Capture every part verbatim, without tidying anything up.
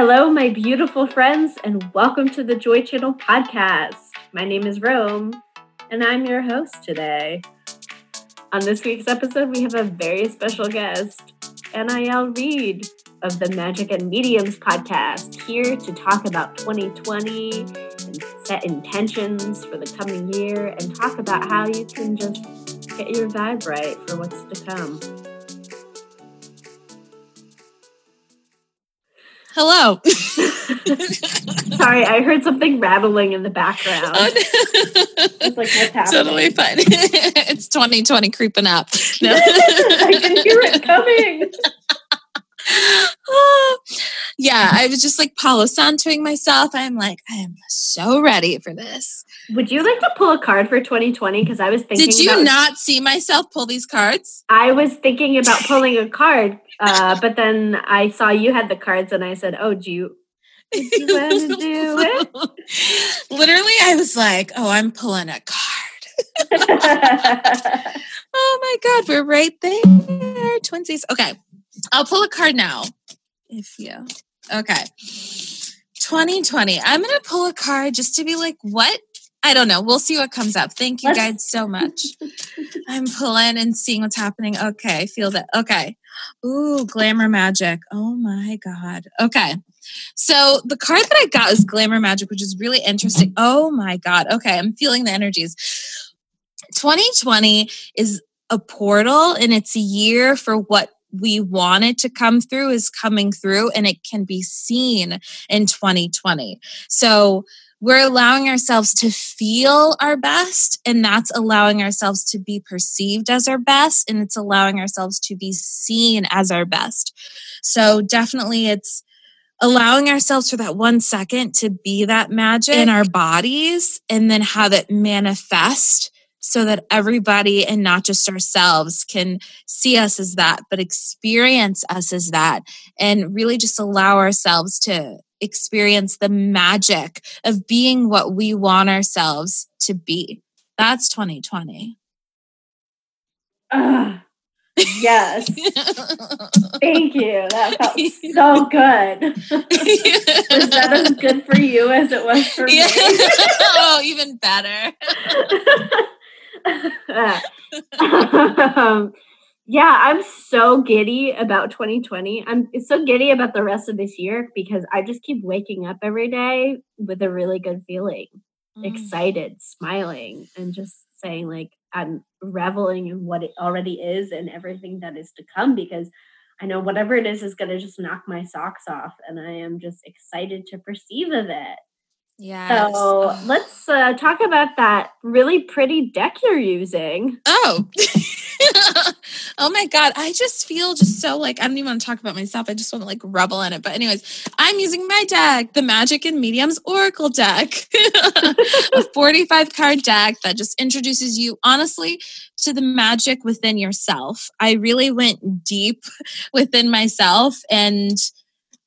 Hello, my beautiful friends, and welcome to the Joy Channel Podcast. My name is Rome, and I'm your host today. On this week's episode, we have a very special guest, Anielle Reid of the Magick and Mediums Podcast, here to talk about twenty twenty and set intentions for the coming year and talk about how you can just get your vibe right for what's to come. Hello. Sorry, I heard something rattling in the background. Oh, no. It's like, what's happening? Totally fine. It's twenty twenty creeping up. No. I can hear it coming. Yeah, I was just like Palo Santoing myself. I'm like, I am so ready for this. Would you like to pull a card for twenty twenty? Because I was thinking Did you about, not see myself pull these cards? I was thinking about pulling a card, uh, but then I saw you had the cards and I said, oh, do you, do you want to do it? Literally, I was like, oh, I'm pulling a card. Oh my God, we're right there. Twinsies. Okay, I'll pull a card now. If you... Okay. twenty twenty. I'm going to pull a card just to be like, what? I don't know. We'll see what comes up. Thank you guys so much. I'm pulling and seeing what's happening. Okay. I feel that. Okay. Ooh, glamour magic. Oh my God. Okay. So the card that I got is glamour magic, which is really interesting. Oh my God. Okay. I'm feeling the energies. twenty twenty is a portal and it's a year for what we wanted to come through is coming through, and it can be seen in twenty twenty. So we're allowing ourselves to feel our best, and that's allowing ourselves to be perceived as our best, and it's allowing ourselves to be seen as our best. So definitely it's allowing ourselves for that one second to be that magic in our bodies and then have it manifest so that everybody and not just ourselves can see us as that, but experience us as that, and really just allow ourselves to experience the magic of being what we want ourselves to be. That's twenty twenty. Uh, yes. Thank you. That felt so good. Is that as good for you as it was for yeah. me? Oh, even better. um, yeah, I'm so giddy about twenty twenty. I'm so giddy about the rest of this year because I just keep waking up every day with a really good feeling, mm. excited, smiling, and just saying like I'm reveling in what it already is and everything that is to come, because I know whatever it is is going to just knock my socks off, and I am just excited to perceive of it. Yeah. So let's uh, talk about that really pretty deck you're using. Oh. Oh my God. I just feel just so like, I don't even want to talk about myself. I just want to like revel in it. But anyways, I'm using my deck, the Magick and Mediums Oracle deck, a forty-five card deck that just introduces you honestly to the magic within yourself. I really went deep within myself, and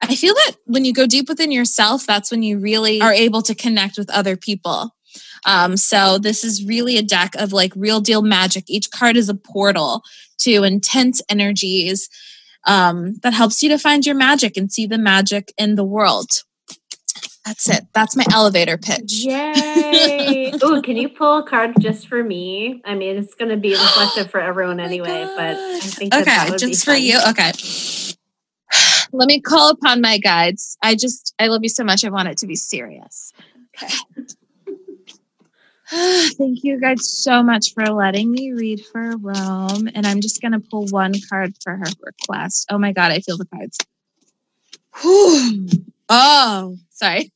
I feel that when you go deep within yourself, that's when you really are able to connect with other people. Um, so this is really a deck of like real deal magic. Each card is a portal to intense energies um, that helps you to find your magic and see the magic in the world. That's it. That's my elevator pitch. Yay. Ooh, can you pull a card just for me? I mean, it's going to be reflective for everyone anyway, oh but I think okay, that, that would be Okay, just for fun. You. Okay. Let me call upon my guides. I just, I love you so much. I want it to be serious. Okay. Thank you guys so much for letting me read for Rome. And I'm just going to pull one card for her request. Oh my God, I feel the cards. Whew. Oh, sorry.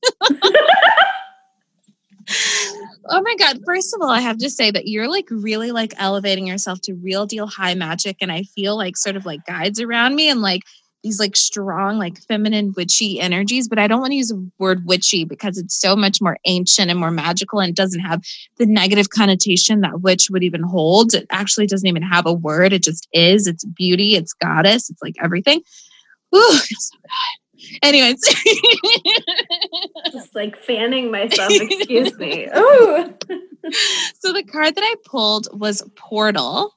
Oh my God. First of all, I have to say that you're like really like elevating yourself to real deal high magic. And I feel like sort of like guides around me and like these like strong, like feminine witchy energies, but I don't want to use the word witchy because it's so much more ancient and more magical and doesn't have the negative connotation that witch would even hold. It actually doesn't even have a word. It just is. It's beauty. It's goddess. It's like everything. Ooh, I feel so good. Anyways. Just like fanning myself. Excuse me. Ooh. So the card that I pulled was Portal.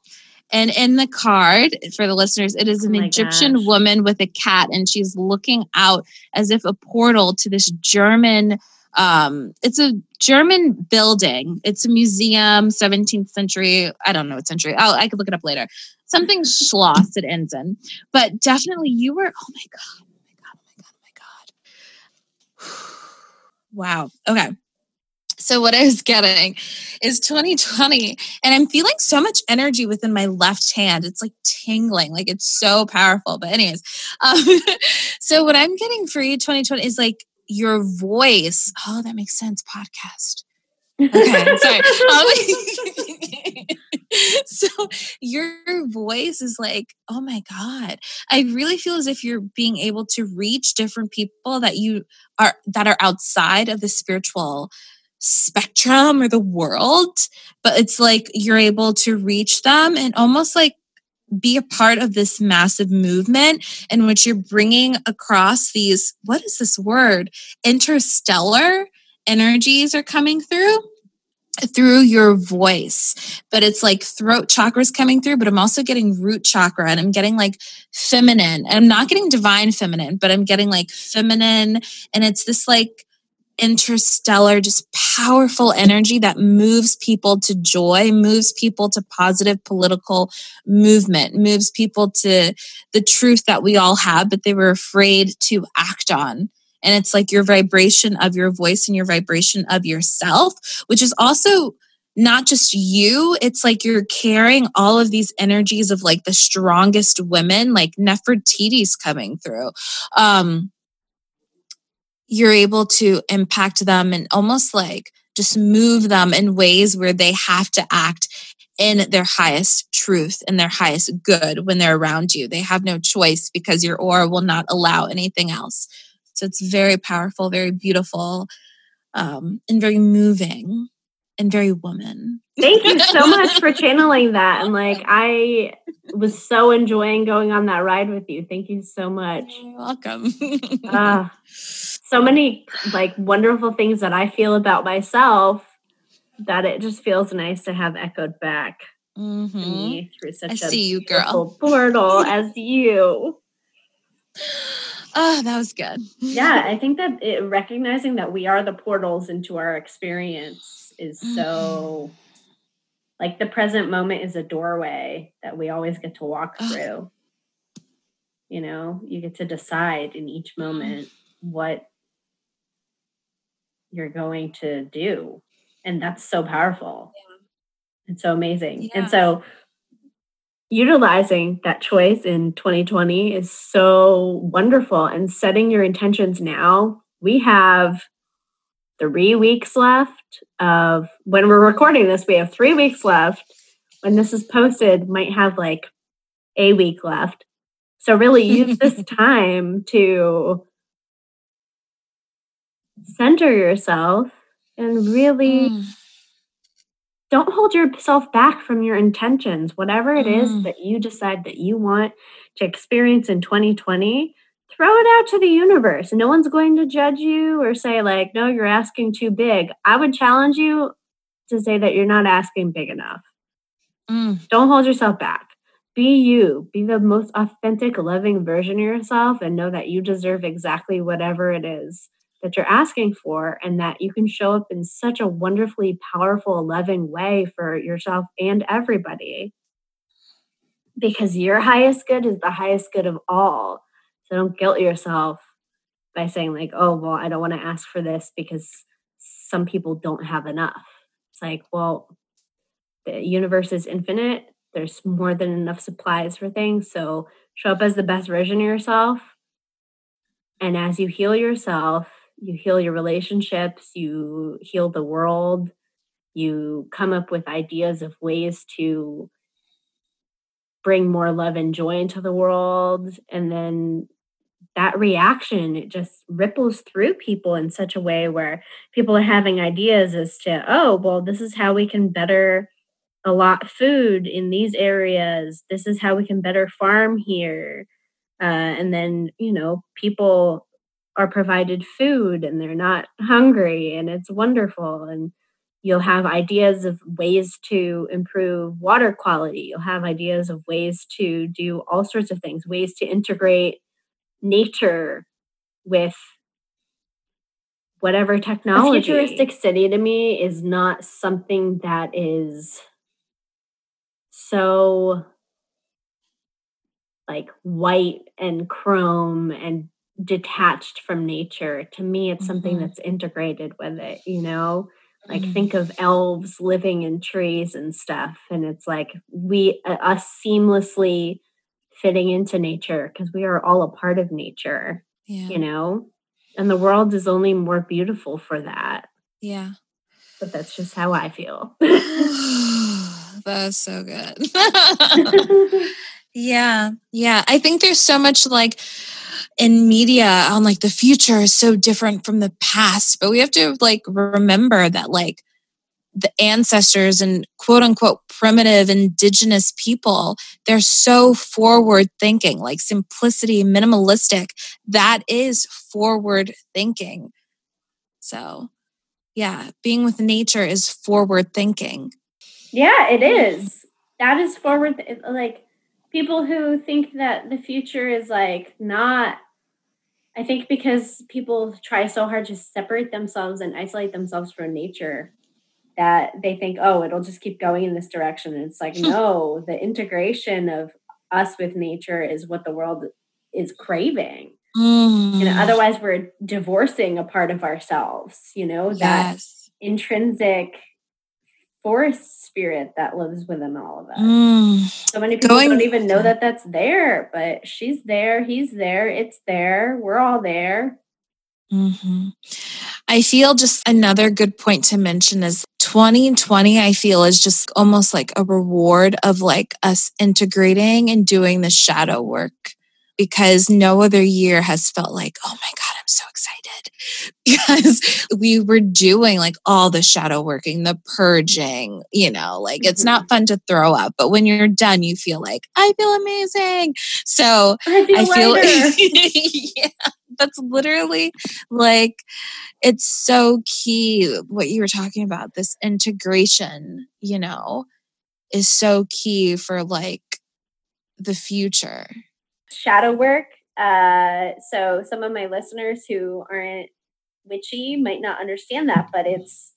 And in the card, for the listeners, it is an oh Egyptian gosh. woman with a cat, and she's looking out as if a portal to this German, um, it's a German building. It's a museum, seventeenth century, I don't know what century. I'll, I could look it up later. Something Schloss it ends in. But definitely you were, oh my God, oh my God, oh my God, oh my God. Wow. Okay. So what I was getting is twenty twenty, and I'm feeling so much energy within my left hand. It's like tingling, like it's so powerful. But anyways, um, so what I'm getting for you twenty twenty is like your voice. Oh, that makes sense. Podcast. Okay, sorry. Um, so your voice is like, oh my God, I really feel as if you're being able to reach different people that you are, that are outside of the spiritual spectrum or the world, but it's like you're able to reach them and almost like be a part of this massive movement in which you're bringing across these, what is this word? Interstellar energies are coming through, through your voice. But it's like throat chakras coming through, but I'm also getting root chakra, and I'm getting like feminine. I'm not getting divine feminine, but I'm getting like feminine. And it's this like interstellar, just powerful energy that moves people to joy, moves people to positive political movement, moves people to the truth that we all have, but they were afraid to act on. And it's like your vibration of your voice and your vibration of yourself, which is also not just you, it's like you're carrying all of these energies of like the strongest women, like Nefertiti's coming through. Um, you're able to impact them and almost like just move them in ways where they have to act in their highest truth and their highest good when they're around you. They have no choice because your aura will not allow anything else. So it's very powerful, very beautiful, um, and very moving and very woman. Thank you so much for channeling that. And like, I was so enjoying going on that ride with you. Thank you so much. You're welcome. uh, so many like wonderful things that I feel about myself that it just feels nice to have echoed back mm-hmm. to me through such I a see you, girl. portal as you. Oh, that was good. Yeah, I think that it, recognizing that we are the portals into our experience is mm-hmm. so... Like the present moment is a doorway that we always get to walk through. Oh. You know, you get to decide in each moment what you're going to do. And that's so powerful. Yeah. It's so amazing. Yeah. And so utilizing that choice in twenty twenty is so wonderful. And setting your intentions now, we have three weeks left of when we're recording this, we have three weeks left. When this is posted, might have like a week left. So really use this time to center yourself and really mm. don't hold yourself back from your intentions. Whatever it mm. is that you decide that you want to experience in twenty twenty, throw it out to the universe. No one's going to judge you or say like, no, you're asking too big. I would challenge you to say that you're not asking big enough. Mm. Don't hold yourself back. Be you. Be the most authentic, loving version of yourself, and know that you deserve exactly whatever it is that you're asking for, and that you can show up in such a wonderfully powerful, loving way for yourself and everybody. Because your highest good is the highest good of all. So don't guilt yourself by saying like, oh, well, I don't want to ask for this because some people don't have enough. It's like, well, the universe is infinite. There's more than enough supplies for things. So show up as the best version of yourself. And as you heal yourself, you heal your relationships, you heal the world, you come up with ideas of ways to bring more love and joy into the world. And then that reaction, it just ripples through people in such a way where people are having ideas as to, oh, well, this is how we can better allot food in these areas. This is how we can better farm here. Uh, and then, you know, people are provided food and they're not hungry, and it's wonderful. And You'll have ideas of ways to improve water quality. You'll have ideas of ways to do all sorts of things, ways to integrate nature with whatever technology. A futuristic city to me is not something that is so like white and chrome and detached from nature. To me, it's mm-hmm. something that's integrated with it, you know? Like think of elves living in trees and stuff. And it's like we, uh, us seamlessly fitting into nature because we are all a part of nature, yeah. you know, and the world is only more beautiful for that. Yeah. But that's just how I feel. That was so good. Yeah. Yeah. I think there's so much like in media on like the future is so different from the past, but we have to like remember that like the ancestors and quote unquote primitive indigenous people, they're so forward thinking, like simplicity, minimalistic. That is forward thinking. So yeah, being with nature is forward thinking. Yeah, it is. That is forward. Th- like, people who think that the future is like not, I think because people try so hard to separate themselves and isolate themselves from nature that they think, oh, it'll just keep going in this direction. And it's like, no, the integration of us with nature is what the world is craving. Mm. You know, otherwise we're divorcing a part of ourselves, you know, that yes. intrinsic forest spirit that lives within all of us. Mm. So many people Going, don't even know that that's there, but she's there, he's there, it's there, we're all there. Mm-hmm. I feel just another good point to mention is twenty twenty, I feel, is just almost like a reward of like us integrating and doing the shadow work, because no other year has felt like, oh my God, I'm so excited. Because we were doing like all the shadow working, the purging, you know, like mm-hmm. it's not fun to throw up, but when you're done, you feel like, I feel amazing. So I feel, I feel yeah, that's literally like, it's so key what you were talking about. This integration, you know, is so key for like the future. Shadow work. Uh, so some of my listeners who aren't witchy might not understand that, but it's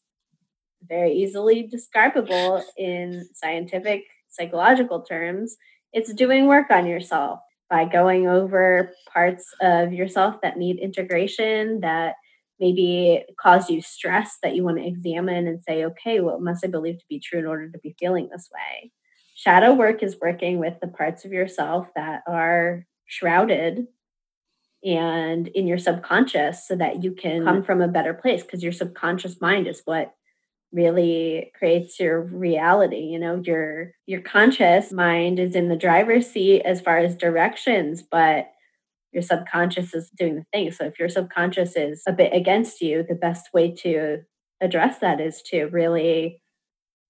very easily describable in scientific, psychological terms. It's doing work on yourself by going over parts of yourself that need integration, that maybe cause you stress, that you want to examine and say, okay, what must I believe to be true in order to be feeling this way? Shadow work is working with the parts of yourself that are shrouded and in your subconscious so that you can come from a better place, because your subconscious mind is what really creates your reality. You know, your your conscious mind is in the driver's seat as far as directions, but your subconscious is doing the thing. So if your subconscious is a bit against you, the best way to address that is to really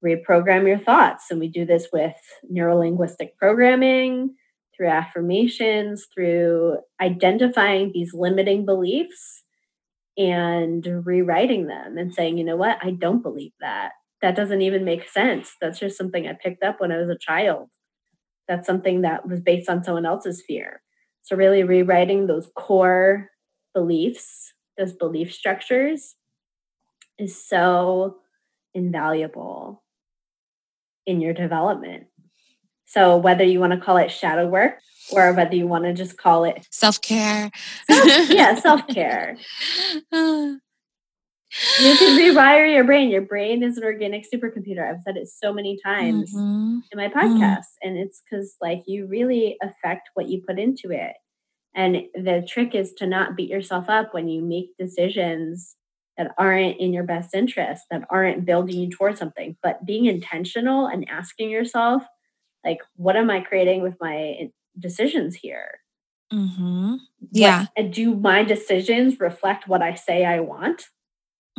reprogram your thoughts. And we do this with neuro-linguistic programming, through affirmations, through identifying these limiting beliefs and rewriting them and saying, you know what, I don't believe that. That doesn't even make sense. That's just something I picked up when I was a child. That's something that was based on someone else's fear. So really rewriting those core beliefs, those belief structures is so invaluable in your development. So whether you want to call it shadow work or whether you want to just call it self-care. Self, yeah, self-care. You can rewire your brain. Your brain is an organic supercomputer. I've said it so many times mm-hmm. in my podcast. Mm. And it's because like you really affect what you put into it. And the trick is to not beat yourself up when you make decisions that aren't in your best interest, that aren't building you towards something, but being intentional and asking yourself, like, what am I creating with my decisions here? Mm-hmm. Yeah. Like, do my decisions reflect what I say I want?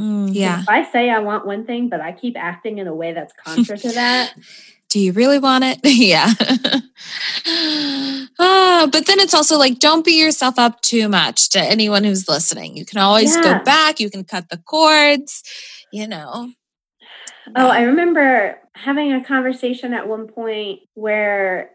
Mm, yeah. If I say I want one thing, but I keep acting in a way that's contrary to that. Do you really want it? Yeah. Oh, but then it's also like, don't beat yourself up too much. To anyone who's listening, you can always yeah. go back. You can cut the cords, you know. Oh, I remember having a conversation at one point where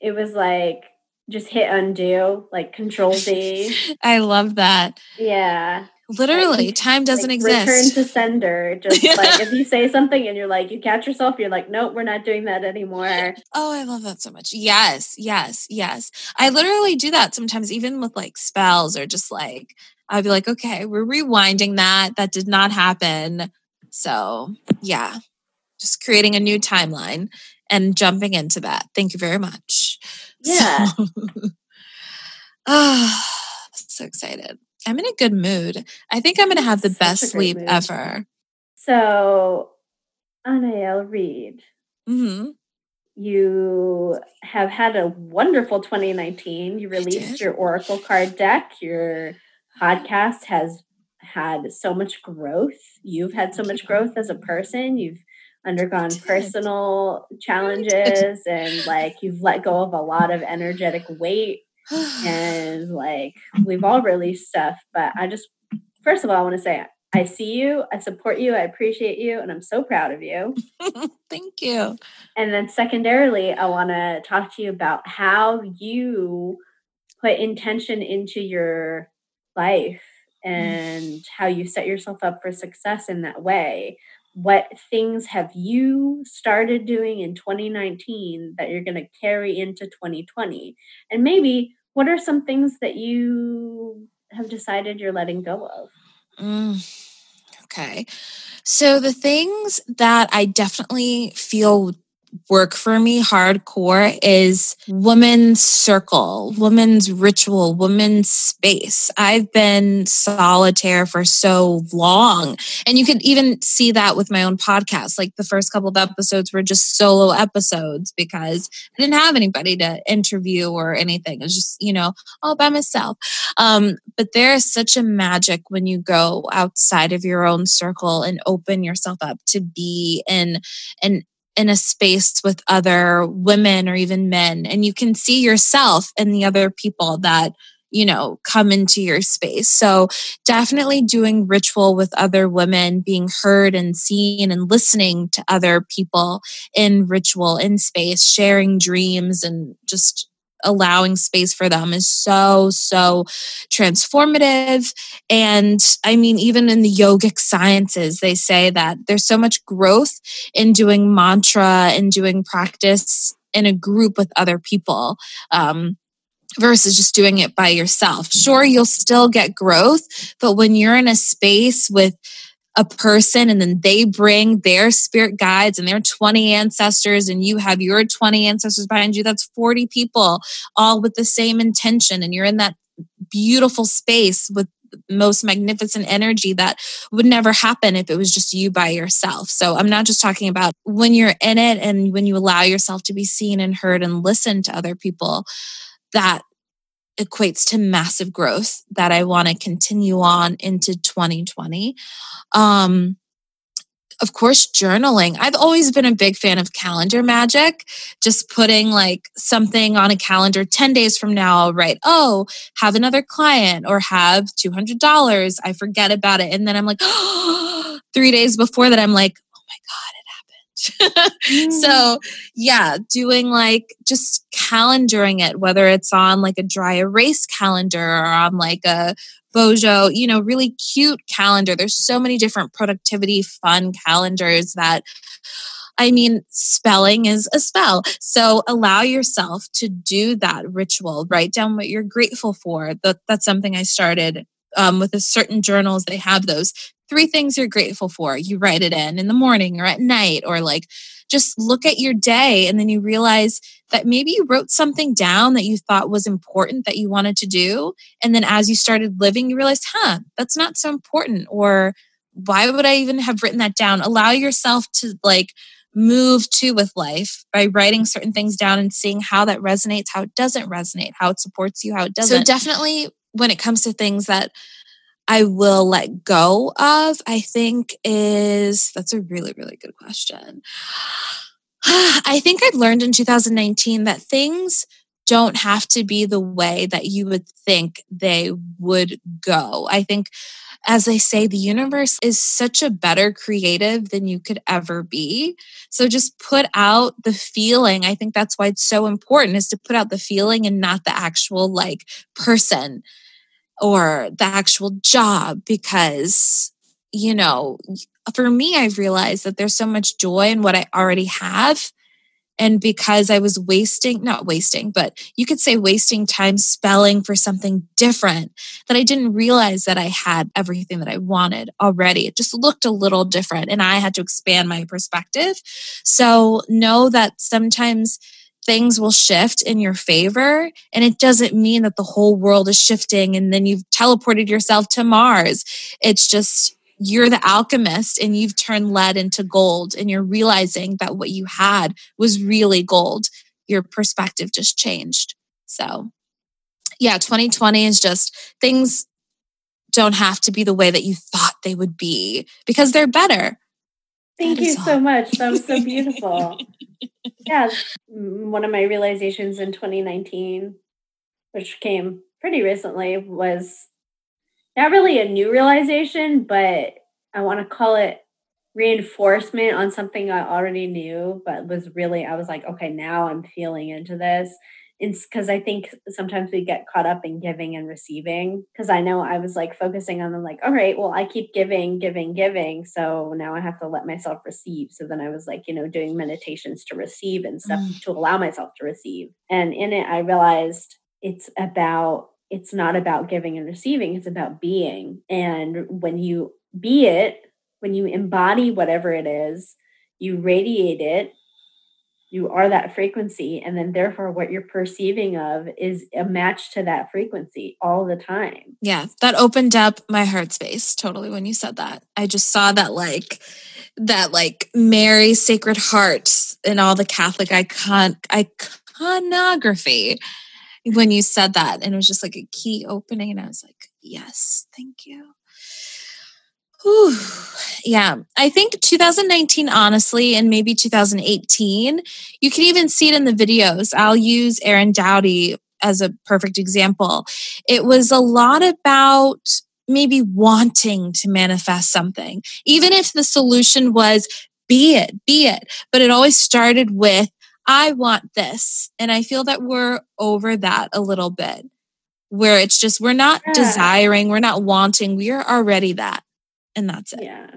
it was like, just hit undo, like control Z. I love that. Yeah. Literally, like, time doesn't like, exist. Return to sender. Just yeah. like if you say something and you're like, you catch yourself, you're like, nope, we're not doing that anymore. Oh, I love that so much. Yes, yes, yes. I literally do that sometimes, even with like spells or just like, I'd be like, okay, we're rewinding that. That did not happen. So yeah, just creating a new timeline and jumping into that. Thank you very much. Yeah. So, oh, so excited. I'm in a good mood. I think I'm going to have the Such best sleep mood. Ever. So, Anielle Reid, mm-hmm. you have had a wonderful twenty nineteen. You released your Oracle card deck. Your podcast has had so much growth. You've had so much growth as a person. You've undergone personal challenges and like you've let go of a lot of energetic weight. And like we've all released stuff, but I just first of all I want to say I see you, I support you, I appreciate you, and I'm so proud of you. Thank you. And then secondarily, I want to talk to you about how you put intention into your life and how you set yourself up for success in that way. What things have you started doing in twenty nineteen that you're going to carry into twenty twenty? And maybe what are some things that you have decided you're letting go of? Mm, okay. So the things that I definitely feel work for me hardcore is woman's circle, woman's ritual, woman's space. I've been solitaire for so long. And you can even see that with my own podcast. Like the first couple of episodes were just solo episodes because I didn't have anybody to interview or anything. It was just, you know, all by myself. Um, but there is such a magic when you go outside of your own circle and open yourself up to be in an in a space with other women or even men, and you can see yourself and the other people that, you know, come into your space. So definitely doing ritual with other women, being heard and seen and listening to other people in ritual, in space, sharing dreams and just allowing space for them is so, so transformative. And I mean, even in the yogic sciences, they say that there's so much growth in doing mantra and doing practice in a group with other people, um, versus just doing it by yourself. Sure, you'll still get growth, but when you're in a space with a person and then they bring their spirit guides and their twenty ancestors and you have your twenty ancestors behind you, that's forty people all with the same intention. And you're in that beautiful space with most magnificent energy that would never happen if it was just you by yourself. So I'm not just talking about when you're in it and when you allow yourself to be seen and heard and listen to other people, that equates to massive growth that I want to continue on into twenty twenty. Um, of course, journaling. I've always been a big fan of calendar magic, just putting like something on a calendar. ten days from now, I'll write, oh, have another client or have two hundred dollars. I forget about it. And then I'm like, oh, three days before that, I'm like, oh my God, so yeah, doing like just calendaring it, whether it's on like a dry erase calendar or on like a BOJO, you know, really cute calendar. There's so many different productivity fun calendars that, I mean, spelling is a spell. So allow yourself to do that ritual. Write down what you're grateful for. That, that's something I started um, with a certain journals. They have those. Three things you're grateful for. You write it in in the morning or at night, or like just look at your day and then you realize that maybe you wrote something down that you thought was important that you wanted to do. And then as you started living, you realized, huh, that's not so important. Or why would I even have written that down? Allow yourself to like move to with life by writing certain things down and seeing how that resonates, how it doesn't resonate, how it supports you, how it doesn't. So definitely when it comes to things that I will let go of, I think is, that's a really, really good question. I think I learned in two thousand nineteen that things don't have to be the way that you would think they would go. I think, as I say, the universe is such a better creative than you could ever be. So just put out the feeling. I think that's why it's so important, is to put out the feeling and not the actual like person or the actual job. Because, you know, for me, I've realized that there's so much joy in what I already have. And because I was wasting, not wasting, but you could say wasting time spelling for something different, that I didn't realize that I had everything that I wanted already. It just looked a little different and I had to expand my perspective. So know that sometimes things will shift in your favor, and it doesn't mean that the whole world is shifting and then you've teleported yourself to Mars. It's just, you're the alchemist and you've turned lead into gold, and you're realizing that what you had was really gold. Your perspective just changed. So yeah, twenty twenty is just, things don't have to be the way that you thought they would be, because they're better. Thank you so much. That was so beautiful. Yeah. One of my realizations in twenty nineteen, which came pretty recently, was not really a new realization, but I want to call it reinforcement on something I already knew, but was really, I was like, okay, now I'm feeling into this. It's because I think sometimes we get caught up in giving and receiving, because I know I was like focusing on them, like, all right, well, I keep giving, giving, giving. So now I have to let myself receive. So then I was like, you know, doing meditations to receive and stuff mm. to allow myself to receive. And in it, I realized it's about It's not about giving and receiving. It's about being. And when you be it, when you embody whatever it is, you radiate it, you are that frequency. And then therefore what you're perceiving of is a match to that frequency all the time. Yeah. That opened up my heart space totally when you said that. I just saw that like, that like Mary Sacred Heart and all the Catholic icon iconography. When you said that, and it was just like a key opening, and I was like, yes, thank you. Whew. Yeah, I think two thousand nineteen, honestly, and maybe two thousand eighteen, you can even see it in the videos. I'll use Erin Dowdy as a perfect example. It was a lot about maybe wanting to manifest something, even if the solution was be it, be it. But it always started with, I want this. And I feel that we're over that a little bit, where it's just, we're not yeah. desiring, we're not wanting, we are already that. And that's it. Yeah.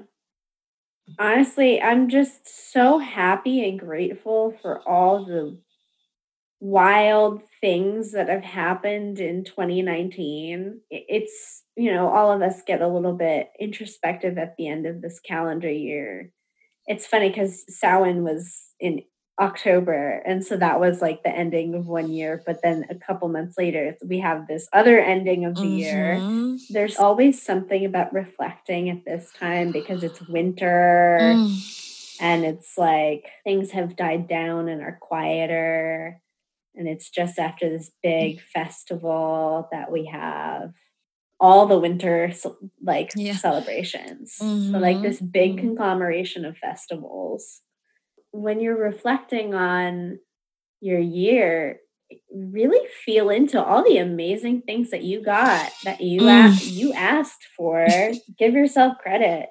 Honestly, I'm just so happy and grateful for all the wild things that have happened in twenty nineteen. It's, you know, all of us get a little bit introspective at the end of this calendar year. It's funny because Samhain was in October. And so that was like the ending of one year. But then a couple months later, we have this other ending of the mm-hmm. year. There's always something about reflecting at this time, because it's winter mm. and it's like things have died down and are quieter. And it's just after this big festival that we have all the winter like yeah. celebrations. Mm-hmm. So like this big conglomeration of festivals. When you're reflecting on your year, really feel into all the amazing things that you got, that you mm. asked, you asked for. Give yourself credit.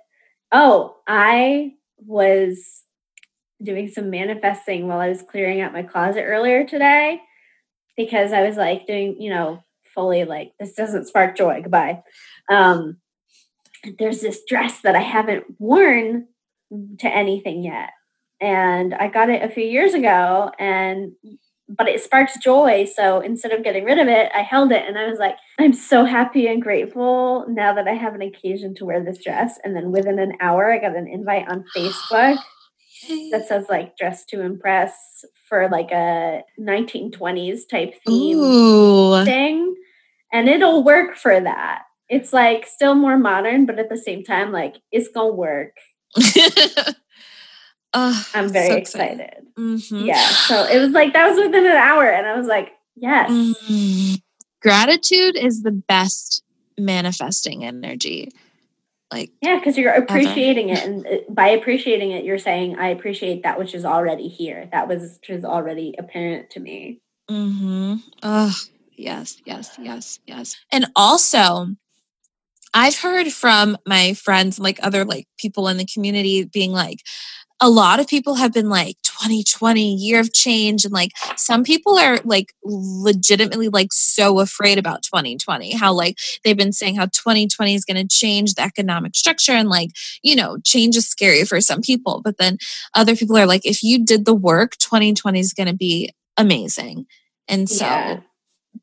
Oh, I was doing some manifesting while I was clearing out my closet earlier today, because I was like doing, you know, fully like, this doesn't spark joy. Goodbye. Um, there's this dress that I haven't worn to anything yet. And I got it a few years ago, and but it sparks joy. So instead of getting rid of it, I held it, and I was like, I'm so happy and grateful now that I have an occasion to wear this dress. And then within an hour, I got an invite on Facebook that says like dress to impress for like a nineteen twenties type theme Ooh. thing. And it'll work for that. It's like still more modern, but at the same time, like it's gonna work. Oh, I'm very so excited. excited. Mm-hmm. Yeah. So it was like, that was within an hour. And I was like, yes. Mm-hmm. Gratitude is the best manifesting energy. Like, yeah, because you're appreciating ever. it. And by appreciating it, you're saying, I appreciate that which is already here. That was, which is already apparent to me. Mm-hmm. Oh, yes, yes, yes, yes. And also, I've heard from my friends, like other like people in the community being like, a lot of people have been like, twenty twenty, year of change. And like, some people are like legitimately like so afraid about twenty twenty, how like they've been saying how twenty twenty is going to change the economic structure. And like, you know, change is scary for some people. But then other people are like, if you did the work, twenty twenty is going to be amazing. And so yeah.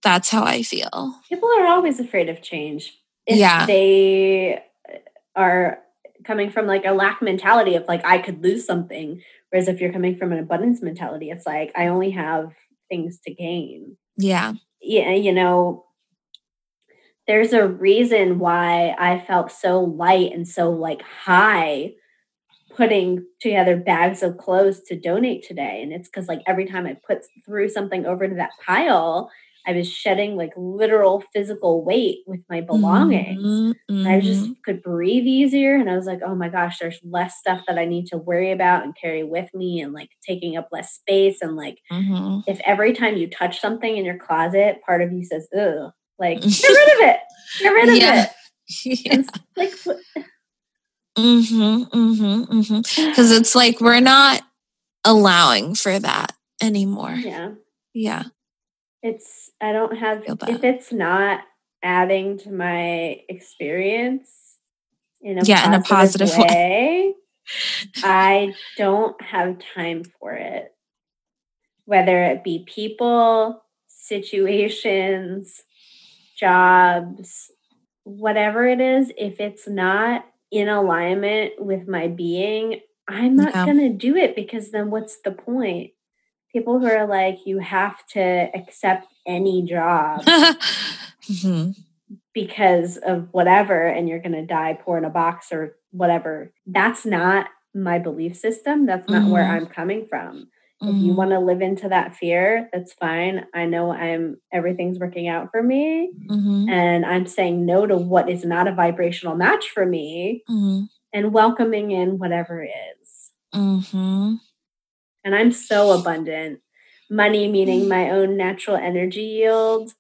that's how I feel. People are always afraid of change. If yeah. they are coming from like a lack mentality of like, I could lose something. Whereas if you're coming from an abundance mentality, it's like, I only have things to gain. Yeah. Yeah. You know, there's a reason why I felt so light and so like high putting together bags of clothes to donate today. And it's because like every time I put through something over to that pile, I was shedding like literal physical weight with my belongings. Mm-hmm, mm-hmm. I just could breathe easier. And I was like, oh my gosh, there's less stuff that I need to worry about and carry with me and like taking up less space. And like, mm-hmm. if every time you touch something in your closet, part of you says, ugh, like, get rid of it, get rid of yeah. it. Yeah. And, like, mm-hmm, mm-hmm, mm-hmm. 'Cause it's like, we're not allowing for that anymore. Yeah. Yeah. It's, I don't have, if it's not adding to my experience in a, yeah, positive, in a positive way, way. I don't have time for it. Whether it be people, situations, jobs, whatever it is, if it's not in alignment with my being, I'm not yeah. going to do it, because then what's the point? People who are like, you have to accept any job mm-hmm. because of whatever, and you're going to die poor in a box or whatever. That's not my belief system. That's not mm-hmm. where I'm coming from. Mm-hmm. If you want to live into that fear, that's fine. I know I'm everything's working out for me, mm-hmm. and I'm saying no to what is not a vibrational match for me, mm-hmm. and welcoming in whatever is. Mm-hmm. And I'm so abundant. Money, meaning my own natural energy yield.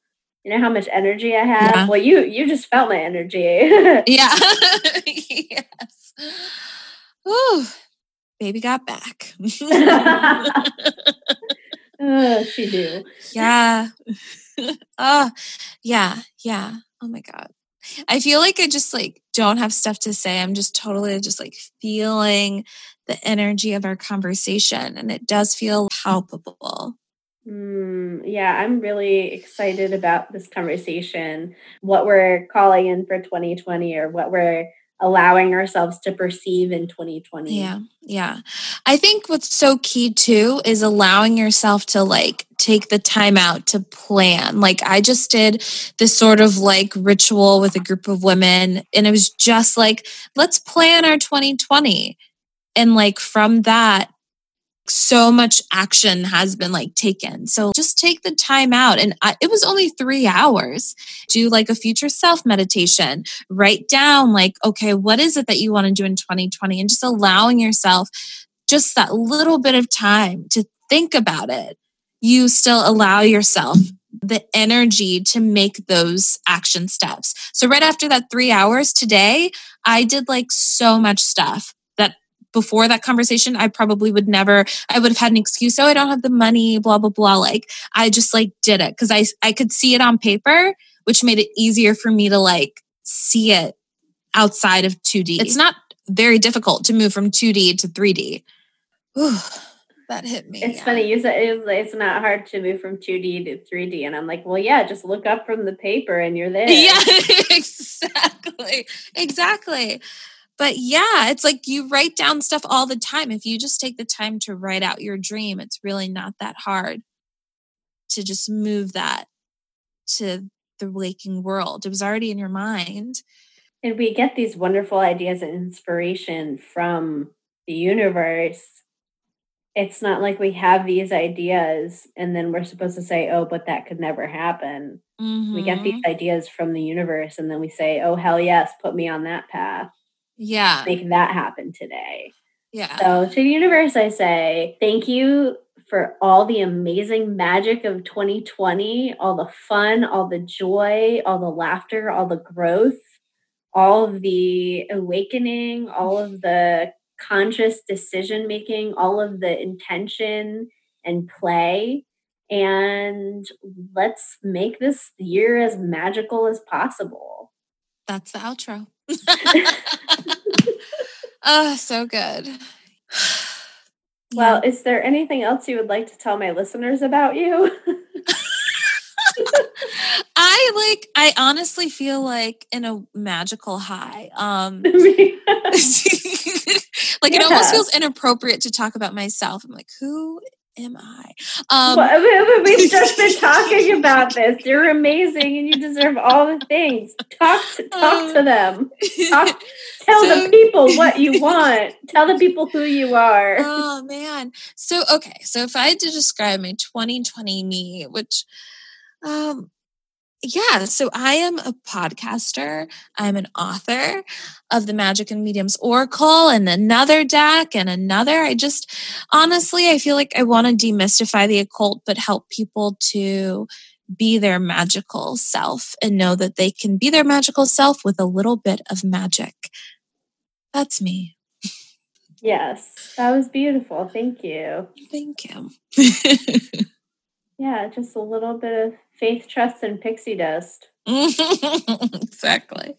You know how much energy I have? Yeah. Well, you you just felt my energy. yeah. yes. Ooh, baby got back. oh, she do. Yeah. oh, yeah, yeah. Oh my God. I feel like I just like don't have stuff to say. I'm just totally just like feeling the energy of our conversation, and it does feel palpable. Mm, yeah, I'm really excited about this conversation, what we're calling in for twenty twenty, or what we're allowing ourselves to perceive in twenty twenty. Yeah, yeah. I think what's so key too is allowing yourself to like take the time out to plan. Like I just did this sort of like ritual with a group of women, and it was just like, let's plan our twenty twenty. And like from that, so much action has been like taken. So just take the time out. And I, it was only three hours. Do like a future self meditation. Write down like, okay, what is it that you want to do in twenty twenty? And just allowing yourself just that little bit of time to think about it. You still allow yourself the energy to make those action steps. So right after that three hours today, I did like so much stuff. Before that conversation, I probably would never, I would have had an excuse. Oh, I don't have the money, blah, blah, blah. Like I just like did it because I, I could see it on paper, which made it easier for me to like see it outside of two D. It's not very difficult to move from two D to three D. Ooh, that hit me. It's yeah. funny. You said it's not hard to move from two D to three D. And I'm like, well, yeah, just look up from the paper and you're there. Yeah, exactly. Exactly. But yeah, it's like you write down stuff all the time. If you just take the time to write out your dream, it's really not that hard to just move that to the waking world. It was already in your mind. And we get these wonderful ideas and inspiration from the universe. It's not like we have these ideas and then we're supposed to say, oh, but that could never happen. Mm-hmm. We get these ideas from the universe and then we say, oh, hell yes, put me on that path. Yeah. Make that happen today. Yeah. So to the universe, I say, thank you for all the amazing magic of twenty twenty, all the fun, all the joy, all the laughter, all the growth, all of the awakening, all of the conscious decision making, all of the intention and play. And let's make this year as magical as possible. That's the outro. Oh, so good. Well, is there anything else you would like to tell my listeners about you? I like, I honestly feel like in a magical high. Um, like yeah. It almost feels inappropriate to talk about myself. I'm like, who am I? Um, well, we've just been talking about this. You're amazing and you deserve all the things. Talk to, talk um, to them. Talk, tell so, the people what you want. Tell the people who you are. Oh, man. So, okay. So if I had to describe my twenty twenty me, which... Um, yeah, so I am a podcaster. I'm an author of the Magick and Mediums Oracle and another deck and another. I just, honestly, I feel like I want to demystify the occult, but help people to be their magical self and know that they can be their magical self with a little bit of magic. That's me. Yes, that was beautiful. Thank you. Thank you. Yeah, just a little bit of faith, trust, and pixie dust. Exactly.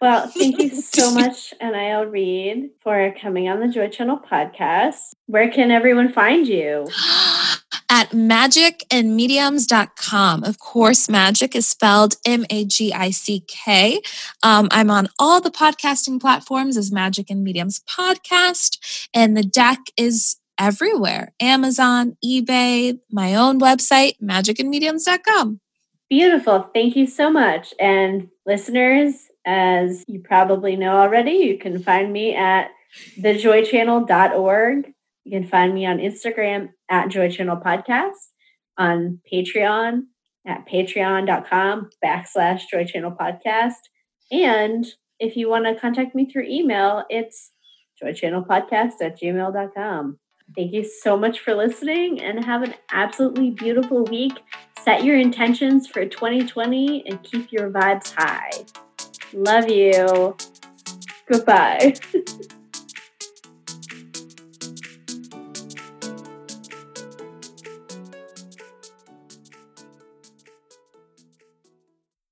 Well, thank you so much, Anielle Reid, for coming on the Joy Channel podcast. Where can everyone find you? At magick and mediums dot com. Of course, magic is spelled M A G I C K. Um, I'm on all the podcasting platforms as Magick and Mediums Podcast, and the deck is everywhere. Amazon, eBay, my own website, magick and mediums dot com. Beautiful. Thank you so much. And listeners, as you probably know already, you can find me at the joy channel dot org. You can find me on Instagram at Joy Channel Podcast, on Patreon at patreon.com backslash Joy Channel Podcast. And if you want to contact me through email, it's joychannelpodcast at gmail.com. Thank you so much for listening and have an absolutely beautiful week. Set your intentions for twenty twenty and keep your vibes high. Love you. Goodbye.